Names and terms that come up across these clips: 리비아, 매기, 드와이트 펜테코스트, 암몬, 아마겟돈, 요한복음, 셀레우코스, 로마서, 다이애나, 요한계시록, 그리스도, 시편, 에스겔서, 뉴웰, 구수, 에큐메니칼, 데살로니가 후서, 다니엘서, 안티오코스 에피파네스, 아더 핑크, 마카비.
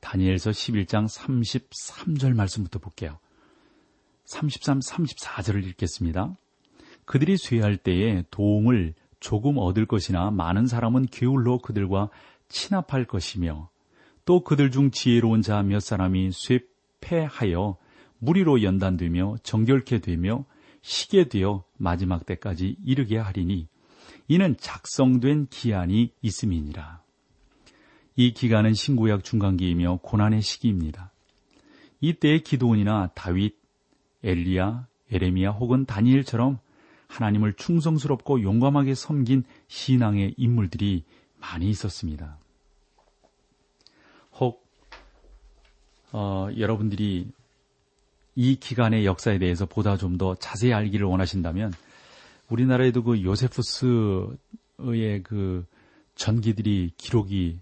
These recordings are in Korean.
다니엘서 11장 33절 말씀부터 볼게요. 33, 34절을 읽겠습니다. 그들이 쇠할 때에 도움을 조금 얻을 것이나 많은 사람은 게을러 그들과 친합할 것이며 또 그들 중 지혜로운 자 몇 사람이 쇠패하여 무리로 연단되며 정결케 되며 시게 되어 마지막 때까지 이르게 하리니 이는 작성된 기한이 있음이니라. 이 기간은 신구약 중간기이며 고난의 시기입니다. 이때에 기드온이나 다윗, 엘리야, 에레미야 혹은 다니엘처럼 하나님을 충성스럽고 용감하게 섬긴 신앙의 인물들이 많이 있었습니다. 혹 여러분들이 이 기간의 역사에 대해서 보다 좀 더 자세히 알기를 원하신다면 우리나라에도 그 요세푸스의 그 전기들이 기록이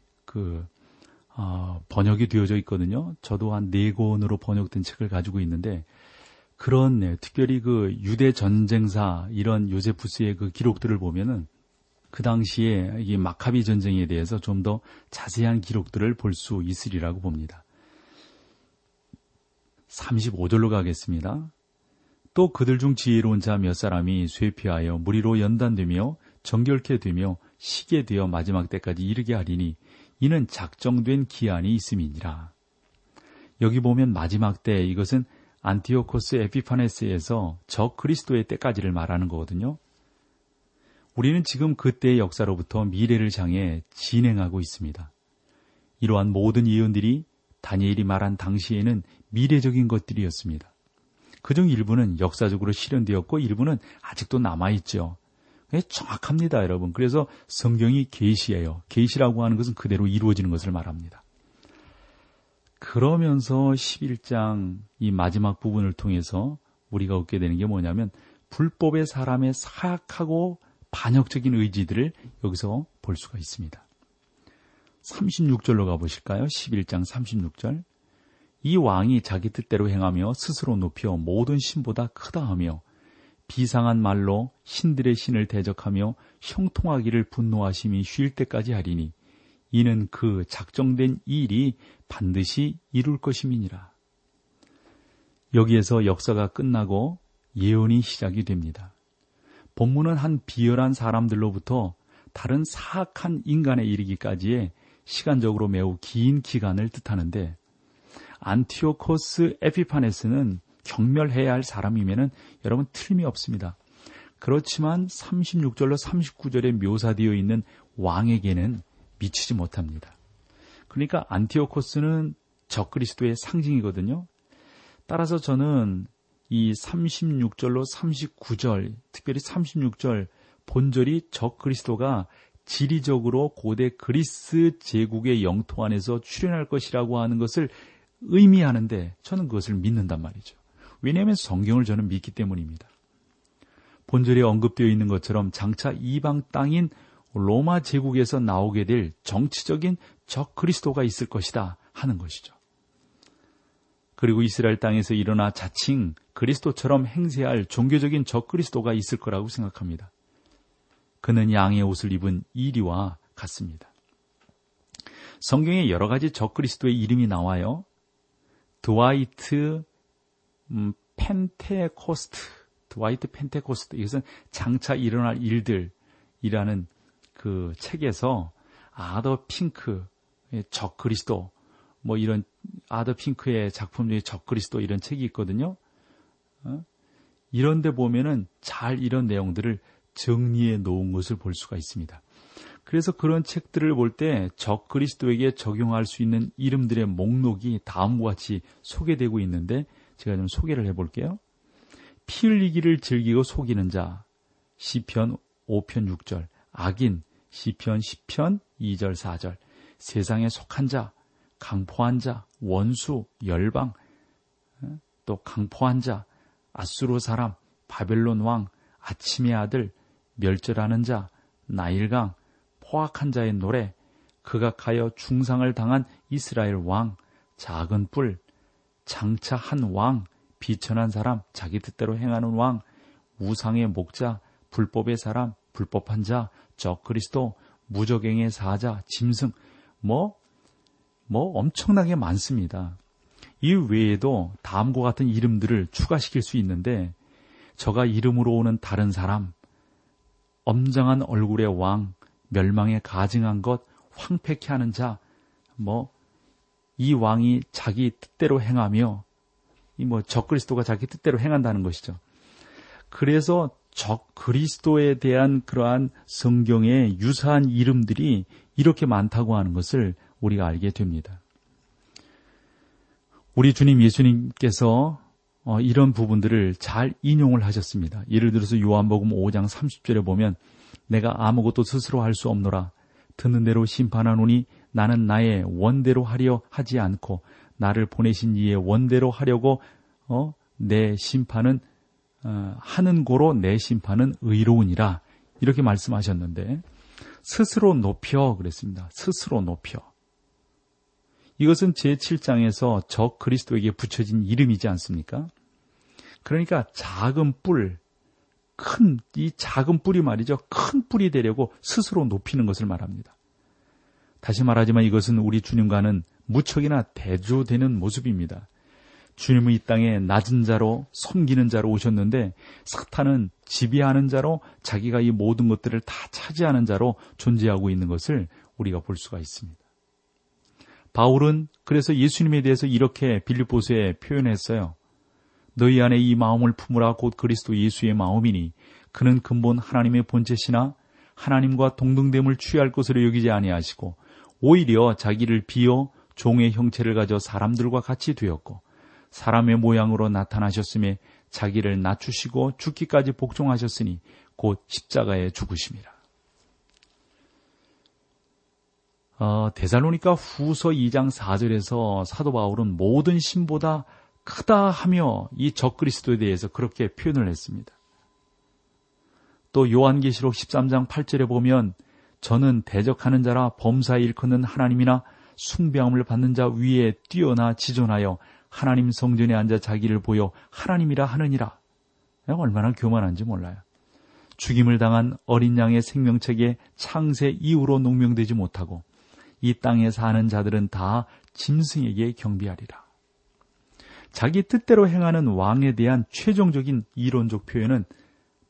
번역이 되어져 있거든요. 저도 한 4권으로 번역된 책을 가지고 있는데, 그런, 특별히 그 유대 전쟁사, 이런 요세푸스의 그 기록들을 보면은, 그 당시에 이 마카비 전쟁에 대해서 좀 더 자세한 기록들을 볼 수 있으리라고 봅니다. 35절로 가겠습니다. 또 그들 중 지혜로운 자 몇 사람이 쇠피하여 무리로 연단되며, 정결케 되며, 시게 되어 마지막 때까지 이르게 하리니, 이는 작정된 기한이 있음이니라. 여기 보면 마지막 때, 이것은 안티오코스 에피파네스에서 저 그리스도의 때까지를 말하는 거거든요. 우리는 지금 그때의 역사로부터 미래를 향해 진행하고 있습니다. 이러한 모든 예언들이 다니엘이 말한 당시에는 미래적인 것들이었습니다. 그중 일부는 역사적으로 실현되었고 일부는 아직도 남아있죠. 정확합니다, 여러분. 그래서 성경이 계시예요. 계시라고 하는 것은 그대로 이루어지는 것을 말합니다. 그러면서 11장 이 마지막 부분을 통해서 우리가 얻게 되는 게 뭐냐면 불법의 사람의 사악하고 반역적인 의지들을 여기서 볼 수가 있습니다. 36절로 가보실까요? 11장 36절. 이 왕이 자기 뜻대로 행하며 스스로 높여 모든 신보다 크다 하며 비상한 말로 신들의 신을 대적하며 형통하기를 분노하심이 쉴 때까지 하리니 이는 그 작정된 일이 반드시 이룰 것임이니라. 여기에서 역사가 끝나고 예언이 시작이 됩니다. 본문은 한 비열한 사람들로부터 다른 사악한 인간에 이르기까지의 시간적으로 매우 긴 기간을 뜻하는데 안티오코스 에피파네스는 경멸해야 할 사람이면은 여러분 틀림이 없습니다. 그렇지만 36절로 39절에 묘사되어 있는 왕에게는 미치지 못합니다. 그러니까 안티오코스는 적그리스도의 상징이거든요. 따라서 저는 이 36절로 39절, 특별히 36절 본절이 적그리스도가 지리적으로 고대 그리스 제국의 영토 안에서 출현할 것이라고 하는 것을 의미하는데 저는 그것을 믿는단 말이죠. 왜냐하면 성경을 저는 믿기 때문입니다. 본절에 언급되어 있는 것처럼 장차 이방 땅인 로마 제국에서 나오게 될 정치적인 적 그리스도가 있을 것이다 하는 것이죠. 그리고 이스라엘 땅에서 일어나 자칭 그리스도처럼 행세할 종교적인 적 그리스도가 있을 거라고 생각합니다. 그는 양의 옷을 입은 이리와 같습니다. 성경에 여러 가지 적 그리스도의 이름이 나와요. 드와이트 펜테코스트, 드와이트 펜테코스트, 이것은 장차 일어날 일들이라는 그 책에서 아더 핑크, 적 그리스도, 뭐 이런 아더 핑크의 작품 중에 적 그리스도 이런 책이 있거든요. 이런데 보면은 잘 이런 내용들을 정리해 놓은 것을 볼 수가 있습니다. 그래서 그런 책들을 볼 때 적 그리스도에게 적용할 수 있는 이름들의 목록이 다음과 같이 소개되고 있는데 제가 좀 소개를 해볼게요. 피 흘리기를 즐기고 속이는 자, 시편 5편 6절, 악인, 시편 10편 2절 4절, 세상에 속한 자, 강포한 자, 원수, 열방, 또 강포한 자, 아수르 사람, 바벨론 왕, 아침의 아들, 멸절하는 자, 나일강, 포악한 자의 노래, 극악하여 중상을 당한 이스라엘 왕, 작은 뿔, 장차 한 왕, 비천한 사람, 자기 뜻대로 행하는 왕, 우상의 목자, 불법의 사람, 불법한 자, 적 그리스도, 무적행의 사자, 짐승, 엄청나게 많습니다. 이 외에도 다음과 같은 이름들을 추가시킬 수 있는데, 저가 이름으로 오는 다른 사람, 엄정한 얼굴의 왕, 멸망에 가증한 것, 황폐케 하는 자, 이 왕이 자기 뜻대로 행하며, 적 그리스도가 자기 뜻대로 행한다는 것이죠. 그래서 적 그리스도에 대한 그러한 성경의 유사한 이름들이 이렇게 많다고 하는 것을 우리가 알게 됩니다. 우리 주님 예수님께서 이런 부분들을 잘 인용을 하셨습니다. 예를 들어서 요한복음 5장 30절에 보면 내가 아무것도 스스로 할 수 없노라. 듣는 대로 심판하노니 나는 나의 원대로 하려 하지 않고 나를 보내신 이의 원대로 하려고 내 심판은 하는 고로 내 심판은 의로우니라. 이렇게 말씀하셨는데 스스로 높여 그랬습니다. 스스로 높여. 이것은 제7장에서 적 그리스도에게 붙여진 이름이지 않습니까? 그러니까 작은 뿔, 이 작은 뿔이 말이죠. 큰 뿔이 되려고 스스로 높이는 것을 말합니다. 다시 말하지만 이것은 우리 주님과는 무척이나 대조되는 모습입니다. 주님은 이 땅에 낮은 자로 섬기는 자로 오셨는데 사탄은 지배하는 자로 자기가 이 모든 것들을 다 차지하는 자로 존재하고 있는 것을 우리가 볼 수가 있습니다. 바울은 그래서 예수님에 대해서 이렇게 빌립보서에 표현했어요. 너희 안에 이 마음을 품으라 곧 그리스도 예수의 마음이니 그는 근본 하나님의 본체시나 하나님과 동등됨을 취할 것으로 여기지 아니하시고 오히려 자기를 비어 종의 형체를 가져 사람들과 같이 되었고 사람의 모양으로 나타나셨음에 자기를 낮추시고 죽기까지 복종하셨으니 곧 십자가에 죽으심이라. 데살로니가 후서 2장 4절에서 사도 바울은 모든 신보다 크다 하며 이 적그리스도에 대해서 그렇게 표현을 했습니다. 또 요한계시록 13장 8절에 보면 저는 대적하는 자라 범사에 일컫는 하나님이나 숭배함을 받는 자 위에 뛰어나 지존하여 하나님 성전에 앉아 자기를 보여 하나님이라 하느니라. 얼마나 교만한지 몰라요. 죽임을 당한 어린 양의 생명책에 창세 이후로 농명되지 못하고 이 땅에 사는 자들은 다 짐승에게 경배하리라. 자기 뜻대로 행하는 왕에 대한 최종적인 이론적 표현은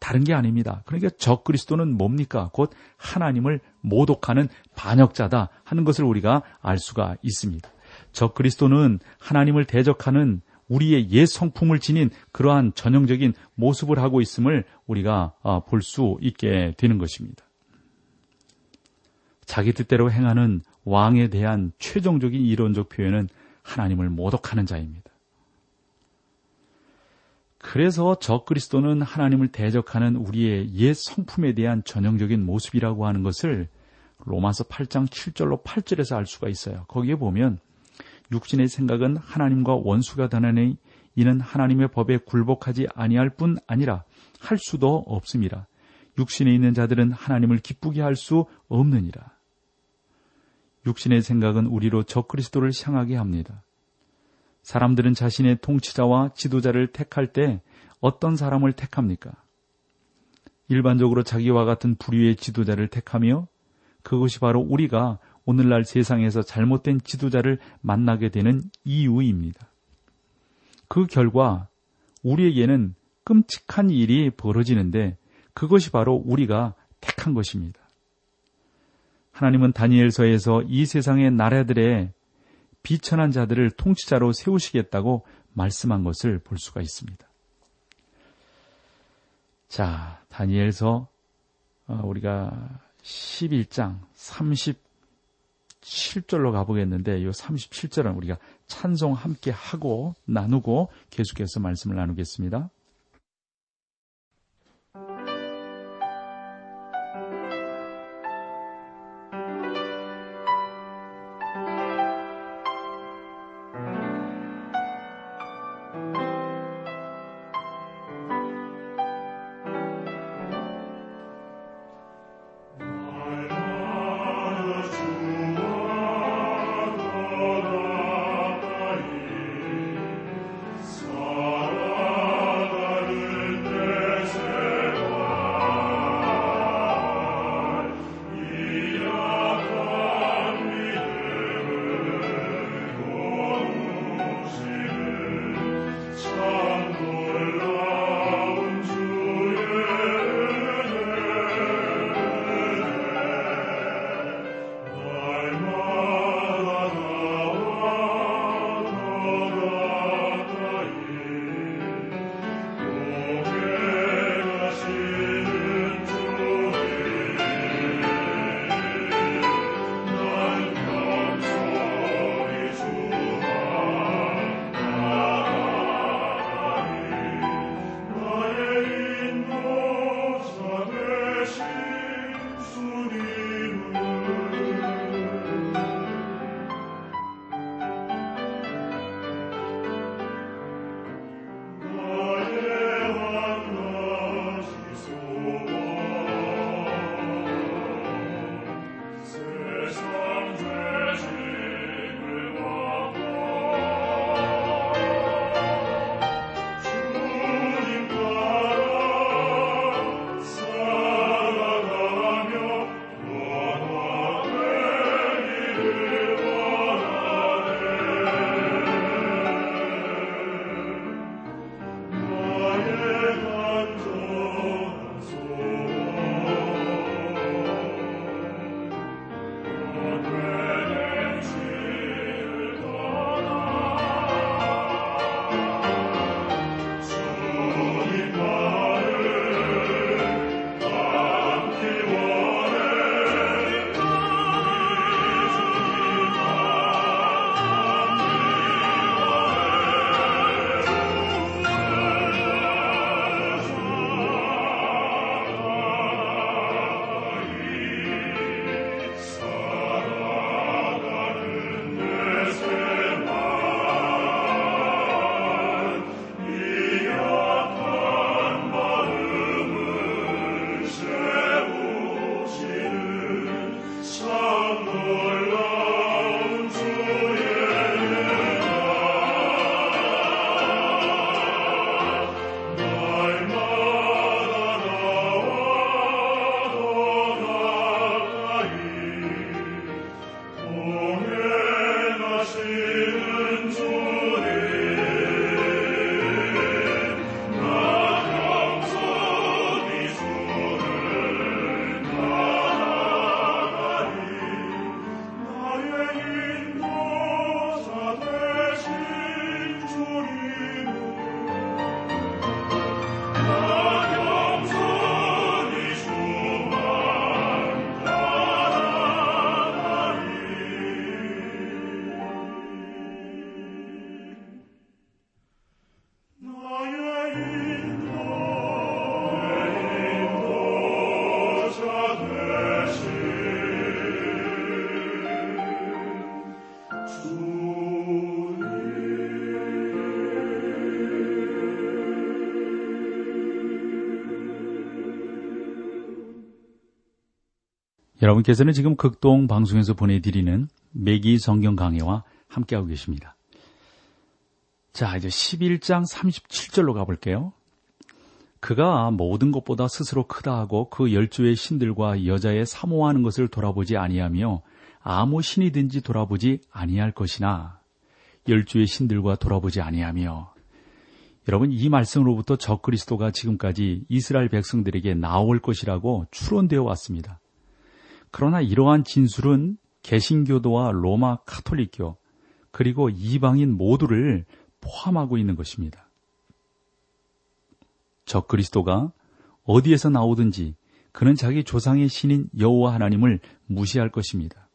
다른 게 아닙니다. 그러니까 적 그리스도는 뭡니까? 곧 하나님을 모독하는 반역자다 하는 것을 우리가 알 수가 있습니다. 적 그리스도는 하나님을 대적하는 우리의 옛 성품을 지닌 그러한 전형적인 모습을 하고 있음을 우리가 볼 수 있게 되는 것입니다. 자기 뜻대로 행하는 왕에 대한 최종적인 이론적 표현은 하나님을 모독하는 자입니다. 그래서 적 그리스도는 하나님을 대적하는 우리의 옛 성품에 대한 전형적인 모습이라고 하는 것을 로마서 8장 7절로 8절에서 알 수가 있어요. 거기에 보면 육신의 생각은 하나님과 원수가 되나니 이는 하나님의 법에 굴복하지 아니할 뿐 아니라 할 수도 없음이라. 육신에 있는 자들은 하나님을 기쁘게 할 수 없느니라. 육신의 생각은 우리로 적 그리스도를 향하게 합니다. 사람들은 자신의 통치자와 지도자를 택할 때 어떤 사람을 택합니까? 일반적으로 자기와 같은 부류의 지도자를 택하며 그것이 바로 우리가 오늘날 세상에서 잘못된 지도자를 만나게 되는 이유입니다. 그 결과 우리에게는 끔찍한 일이 벌어지는데 그것이 바로 우리가 택한 것입니다. 하나님은 다니엘서에서 이 세상의 나라들의 비천한 자들을 통치자로 세우시겠다고 말씀한 것을 볼 수가 있습니다. 자, 다니엘서 우리가 11장 37절로 가보겠는데 이 37절은 우리가 찬송 함께 하고 나누고 계속해서 말씀을 나누겠습니다. 여러분께서는 지금 극동방송에서 보내드리는 매기 성경 강해와 함께하고 계십니다. 자, 이제 11장 37절로 가볼게요. 그가 모든 것보다 스스로 크다 하고 그 열조의 신들과 여자의 사모하는 것을 돌아보지 아니하며 아무 신이든지 돌아보지 아니할 것이나 열조의 신들과 돌아보지 아니하며. 여러분, 이 말씀으로부터 적그리스도가 지금까지 이스라엘 백성들에게 나올 것이라고 추론되어 왔습니다. 그러나 이러한 진술은 개신교도와 로마 카톨릭교 그리고 이방인 모두를 포함하고 있는 것입니다. 적그리스도가 어디에서 나오든지 그는 자기 조상의 신인 여호와 하나님을 무시할 것입니다.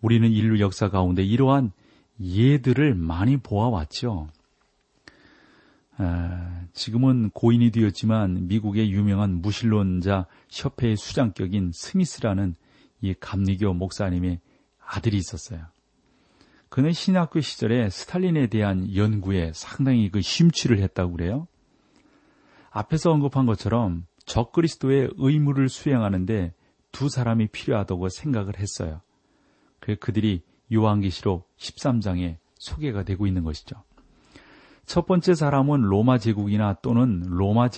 우리는 인류 역사 가운데 이러한 예들을 많이 보아왔죠. 지금은 고인이 되었지만 미국의 유명한 무신론자 협회의 수장격인 스미스라는 이 감리교 목사님의 아들이 있었어요. 그는 신학교 시절에 스탈린에 대한 연구에 상당히 심취를 했다고 그래요. 앞에서 언급한 것처럼 적그리스도의 의무를 수행하는데 두 사람이 필요하다고 생각을 했어요. 그래서 그들이 요한계시록 13장에 소개가 되고 있는 것이죠. 첫 번째 사람은 로마 제국이나 또는 로마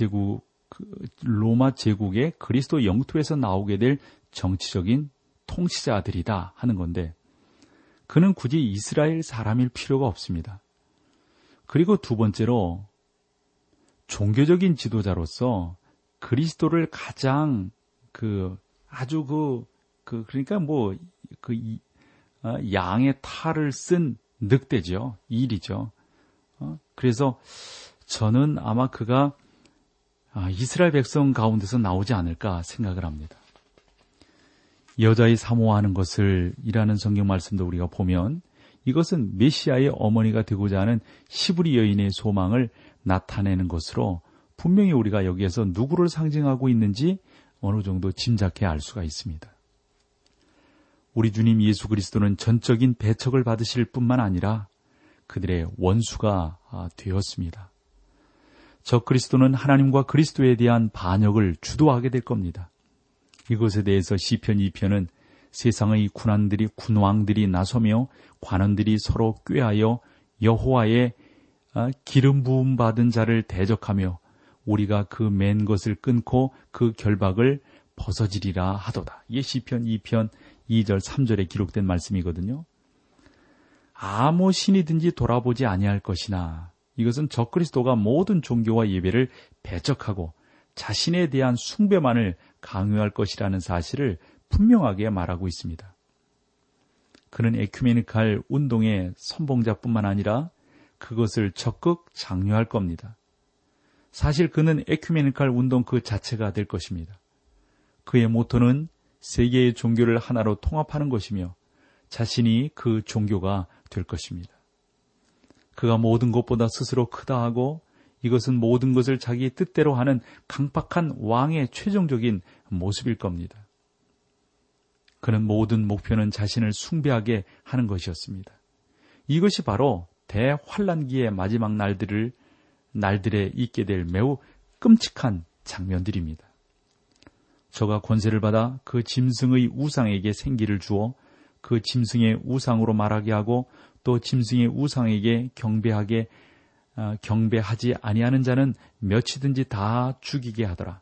제국의 그리스도 영토에서 나오게 될 정치적인 통치자들이다 하는 건데, 그는 굳이 이스라엘 사람일 필요가 없습니다. 그리고 두 번째로 종교적인 지도자로서 그리스도를 가장 양의 탈을 쓴 늑대죠. 일이죠. 그래서 저는 아마 그가 이스라엘 백성 가운데서 나오지 않을까 생각을 합니다. 여자의 사모하는 것을 이라는 성경 말씀도 우리가 보면 이것은 메시아의 어머니가 되고자 하는 시브리 여인의 소망을 나타내는 것으로 분명히 우리가 여기에서 누구를 상징하고 있는지 어느 정도 짐작해 알 수가 있습니다. 우리 주님 예수 그리스도는 전적인 배척을 받으실 뿐만 아니라 그들의 원수가 되었습니다. 적그리스도는 하나님과 그리스도에 대한 반역을 주도하게 될 겁니다. 이것에 대해서 시편 2편은 세상의 군왕들이 나서며 관원들이 서로 꾀하여 여호와의 기름 부음 받은 자를 대적하며 우리가 그 맨 것을 끊고 그 결박을 벗어지리라 하도다. 이게 시편 2편 2절 3절에 기록된 말씀이거든요. 아무 신이든지 돌아보지 아니할 것이나, 이것은 적그리스도가 모든 종교와 예배를 배척하고 자신에 대한 숭배만을 강요할 것이라는 사실을 분명하게 말하고 있습니다. 그는 에큐메니칼 운동의 선봉자뿐만 아니라 그것을 적극 장려할 겁니다. 사실 그는 에큐메니칼 운동 그 자체가 될 것입니다. 그의 모토는 세계의 종교를 하나로 통합하는 것이며 자신이 그 종교가 될 것입니다. 그가 모든 것보다 스스로 크다 하고 이것은 모든 것을 자기 뜻대로 하는 강박한 왕의 최종적인 모습일 겁니다. 그는 모든 목표는 자신을 숭배하게 하는 것이었습니다. 이것이 바로 대환란기의 마지막 날들에 있게 될 매우 끔찍한 장면들입니다. 저가 권세를 받아 그 짐승의 우상에게 생기를 주어 그 짐승의 우상으로 말하게 하고 또 짐승의 우상에게 경배하지 아니하는 자는 몇이든지 다 죽이게 하더라.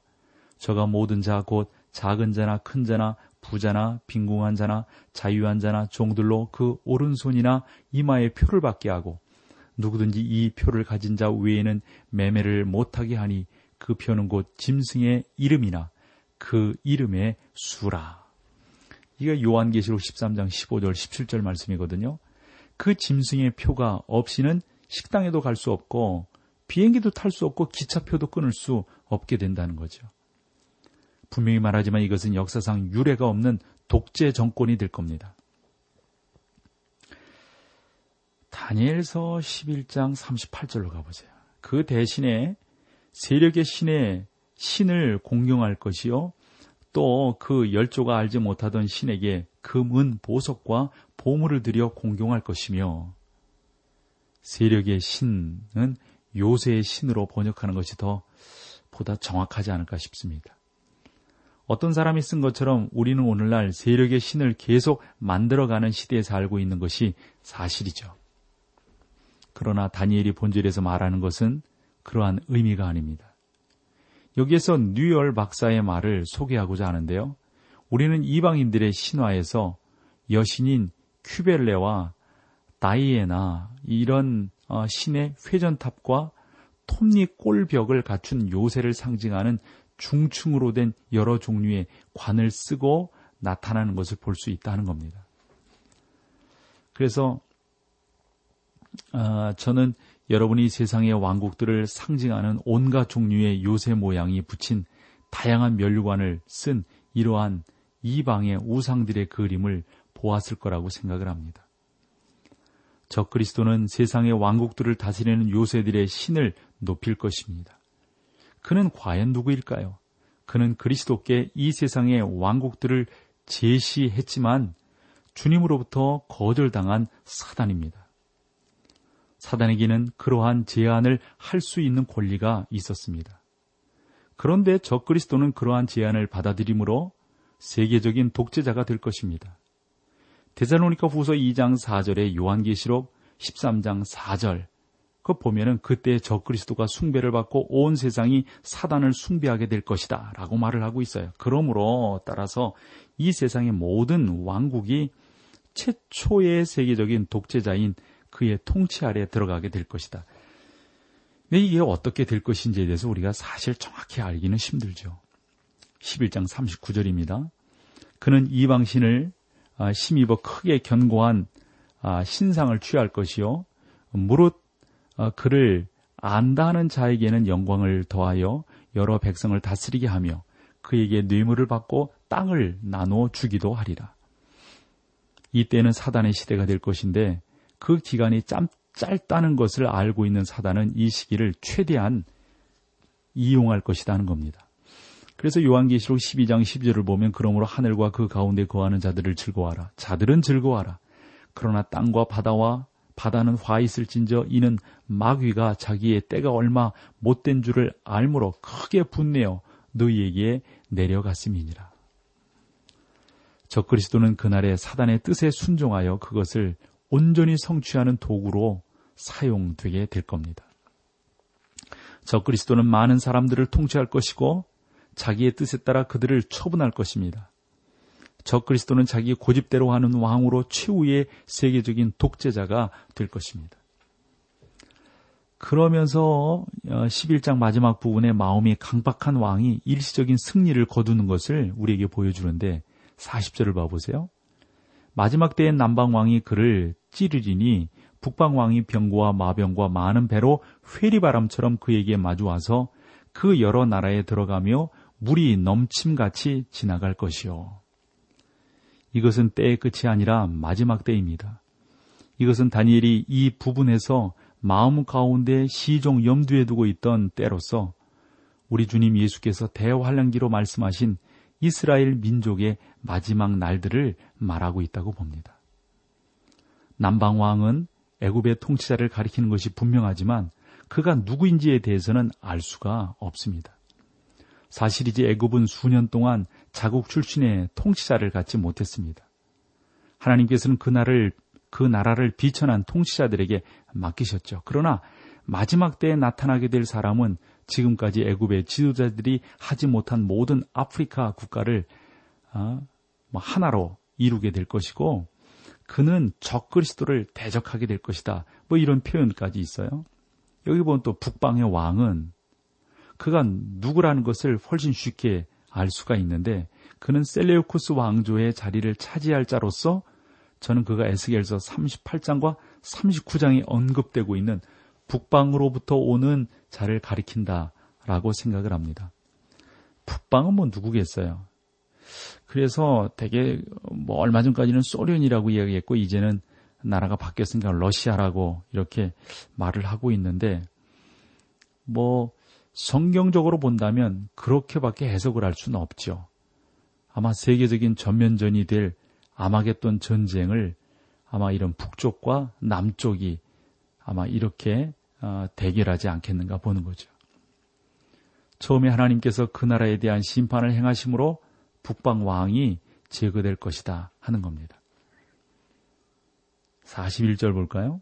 저가 모든 자 곧 작은 자나 큰 자나 부자나 빈궁한 자나 자유한 자나 종들로 그 오른손이나 이마에 표를 받게 하고 누구든지 이 표를 가진 자 외에는 매매를 못하게 하니 그 표는 곧 짐승의 이름이나 그 이름의 수라. 이게 요한계시록 13장 15절 17절 말씀이거든요. 그 짐승의 표가 없이는 식당에도 갈 수 없고 비행기도 탈 수 없고 기차표도 끊을 수 없게 된다는 거죠. 분명히 말하지만 이것은 역사상 유례가 없는 독재 정권이 될 겁니다. 다니엘서 11장 38절로 가보세요. 그 대신에 세력의 신을 공경할 것이요 또 그 열조가 알지 못하던 신에게 금은 보석과 보물을 들여 공경할 것이며, 세력의 신은 요새의 신으로 번역하는 것이 보다 정확하지 않을까 싶습니다. 어떤 사람이 쓴 것처럼 우리는 오늘날 세력의 신을 계속 만들어가는 시대에 살고 있는 것이 사실이죠. 그러나 다니엘이 본절에서 말하는 것은 그러한 의미가 아닙니다. 여기에서 뉴웰 박사의 말을 소개하고자 하는데요. 우리는 이방인들의 신화에서 여신인 큐벨레와 다이애나 이런 신의 회전탑과 톱니꼴벽을 갖춘 요새를 상징하는 중층으로 된 여러 종류의 관을 쓰고 나타나는 것을 볼 수 있다는 겁니다. 그래서 저는 여러분이 세상의 왕국들을 상징하는 온갖 종류의 요새 모양이 붙인 다양한 면류관을 쓴 이러한 이방의 우상들의 그림을 보았을 거라고 생각을 합니다. 적그리스도는 세상의 왕국들을 다스리는 요새들의 신을 높일 것입니다. 그는 과연 누구일까요? 그는 그리스도께 이 세상의 왕국들을 제시했지만 주님으로부터 거절당한 사단입니다. 사단에게는 그러한 제안을 할 수 있는 권리가 있었습니다. 그런데 적그리스도는 그러한 제안을 받아들이므로 세계적인 독재자가 될 것입니다. 데살로니가 후서 2장 4절에 요한계시록 13장 4절 그 보면은 그때 적그리스도가 숭배를 받고 온 세상이 사단을 숭배하게 될 것이다 라고 말을 하고 있어요. 그러므로 따라서 이 세상의 모든 왕국이 최초의 세계적인 독재자인 그의 통치 아래 들어가게 될 것이다. 근데 이게 어떻게 될 것인지에 대해서 우리가 사실 정확히 알기는 힘들죠. 11장 39절입니다. 그는 이방신을 힘입어 크게 견고한 신상을 취할 것이요 무릇 그를 안다는 자에게는 영광을 더하여 여러 백성을 다스리게 하며 그에게 뇌물을 받고 땅을 나누어 주기도 하리라. 이때는 사단의 시대가 될 것인데 그 기간이 짧다는 것을 알고 있는 사단은 이 시기를 최대한 이용할 것이라는 겁니다. 그래서 요한계시록 12장 10절을 보면 그러므로 하늘과 그 가운데 거하는 자들을 즐거워하라. 자들은 즐거워하라. 그러나 땅과 바다는 화 있을진저 이는 마귀가 자기의 때가 얼마 못된 줄을 알므로 크게 분내어 너희에게 내려갔음이니라. 적그리스도는 그날에 사단의 뜻에 순종하여 그것을 온전히 성취하는 도구로 사용되게 될 겁니다. 적그리스도는 많은 사람들을 통치할 것이고 자기의 뜻에 따라 그들을 처분할 것입니다. 적그리스도는 자기 고집대로 하는 왕으로 최후의 세계적인 독재자가 될 것입니다. 그러면서 11장 마지막 부분에 마음이 강박한 왕이 일시적인 승리를 거두는 것을 우리에게 보여주는데 40절을 봐보세요. 마지막 때엔 남방왕이 그를 찌르리니 북방왕이 병거와 마병과 많은 배로 회리바람처럼 그에게 마주와서 그 여러 나라에 들어가며 물이 넘침같이 지나갈 것이요. 이것은 때의 끝이 아니라 마지막 때입니다. 이것은 다니엘이 이 부분에서 마음 가운데 시종 염두에 두고 있던 때로서 우리 주님 예수께서 대환란기로 말씀하신 이스라엘 민족의 마지막 날들을 말하고 있다고 봅니다. 남방왕은 애굽의 통치자를 가리키는 것이 분명하지만 그가 누구인지에 대해서는 알 수가 없습니다. 사실이지 애굽은 수년 동안 자국 출신의 통치자를 갖지 못했습니다. 하나님께서는 그 나라를 비천한 통치자들에게 맡기셨죠. 그러나 마지막 때에 나타나게 될 사람은 지금까지 애굽의 지도자들이 하지 못한 모든 아프리카 국가를 하나로 이루게 될 것이고 그는 적그리스도를 대적하게 될 것이다. 이런 표현까지 있어요. 여기 보면 또 북방의 왕은 그가 누구라는 것을 훨씬 쉽게 알 수가 있는데 그는 셀레우코스 왕조의 자리를 차지할 자로서 저는 그가 에스겔서 38장과 39장에 언급되고 있는 북방으로부터 오는 자를 가리킨다라고 생각을 합니다. 북방은 누구겠어요? 그래서 되게 얼마 전까지는 소련이라고 이야기했고 이제는 나라가 바뀌었으니까 러시아라고 이렇게 말을 하고 있는데 성경적으로 본다면 그렇게밖에 해석을 할 수는 없죠. 아마 세계적인 전면전이 될 아마겟돈 전쟁을 아마 이런 북쪽과 남쪽이 아마 이렇게 대결하지 않겠는가 보는 거죠. 처음에 하나님께서 그 나라에 대한 심판을 행하심으로 북방 왕이 제거될 것이다 하는 겁니다. 41절 볼까요?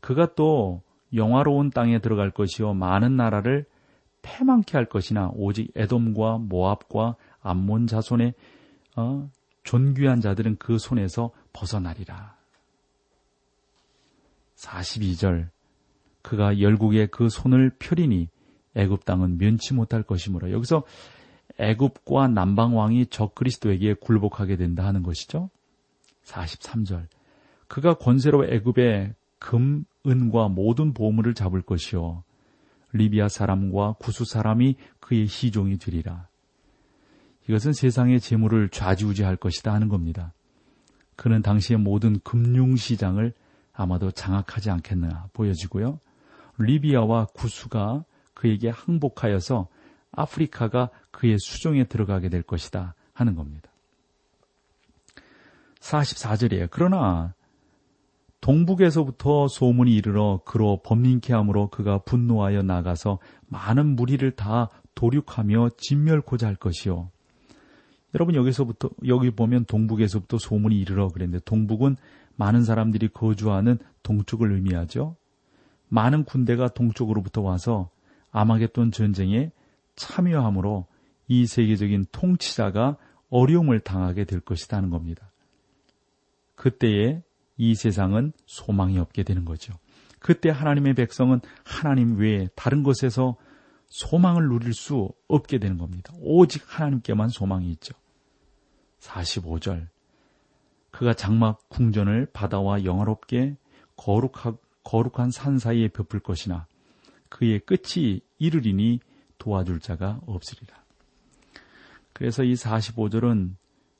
그가 또 영화로운 땅에 들어갈 것이요 많은 나라를 패망케 할 것이나 오직 에돔과 모압과 암몬 자손의 존귀한 자들은 그 손에서 벗어나리라. 42절 그가 열국에 그 손을 펴리니 애굽 땅은 면치 못할 것이므로, 여기서 애굽과 남방왕이 적 그리스도에게 굴복하게 된다 하는 것이죠. 43절 그가 권세로 애굽의 금, 은과 모든 보물을 잡을 것이요 리비아 사람과 구수 사람이 그의 시종이 되리라. 이것은 세상의 재물을 좌지우지할 것이다 하는 겁니다. 그는 당시의 모든 금융시장을 아마도 장악하지 않겠나 보여지고요. 리비아와 구수가 그에게 항복하여서 아프리카가 그의 수종에 들어가게 될 것이다 하는 겁니다. 44절이에요. 그러나 동북에서부터 소문이 이르러 그로 범민케 함으로 그가 분노하여 나가서 많은 무리를 다 도륙하며 진멸코자 할 것이요. 여러분 여기서부터 여기 보면 동북에서부터 소문이 이르러 그랬는데, 동북은 많은 사람들이 거주하는 동쪽을 의미하죠. 많은 군대가 동쪽으로부터 와서 아마겟돈 전쟁에 참여함으로 이 세계적인 통치자가 어려움을 당하게 될 것이라는 겁니다. 그때에 이 세상은 소망이 없게 되는 거죠. 그때 하나님의 백성은 하나님 외에 다른 것에서 소망을 누릴 수 없게 되는 겁니다. 오직 하나님께만 소망이 있죠. 45절 그가 장막 궁전을 바다와 영화롭게 거룩한 산 사이에 베풀 것이나 그의 끝이 이르리니 도와줄 자가 없으리라. 그래서 이 45절은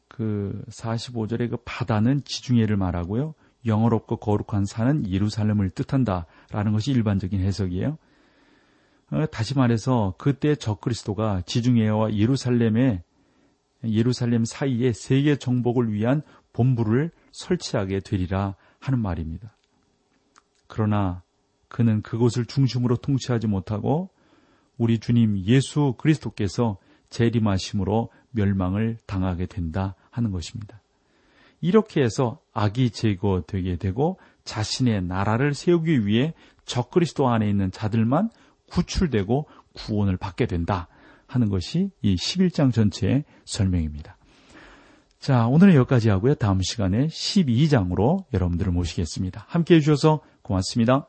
그 45절의 그 바다는 지중해를 말하고요, 영화롭고 거룩한 산은 예루살렘을 뜻한다라는 것이 일반적인 해석이에요. 다시 말해서 그때 적 그리스도가 지중해와 예루살렘 사이에 세계 정복을 위한 본부를 설치하게 되리라 하는 말입니다. 그러나 그는 그곳을 중심으로 통치하지 못하고 우리 주님 예수 그리스도께서 재림하심으로 멸망을 당하게 된다 하는 것입니다. 이렇게 해서 악이 제거되게 되고 자신의 나라를 세우기 위해 적 그리스도 안에 있는 자들만 구출되고 구원을 받게 된다 하는 것이 이 11장 전체의 설명입니다. 자, 오늘은 여기까지 하고요. 다음 시간에 12장으로 여러분들을 모시겠습니다. 함께해 주셔서 고맙습니다.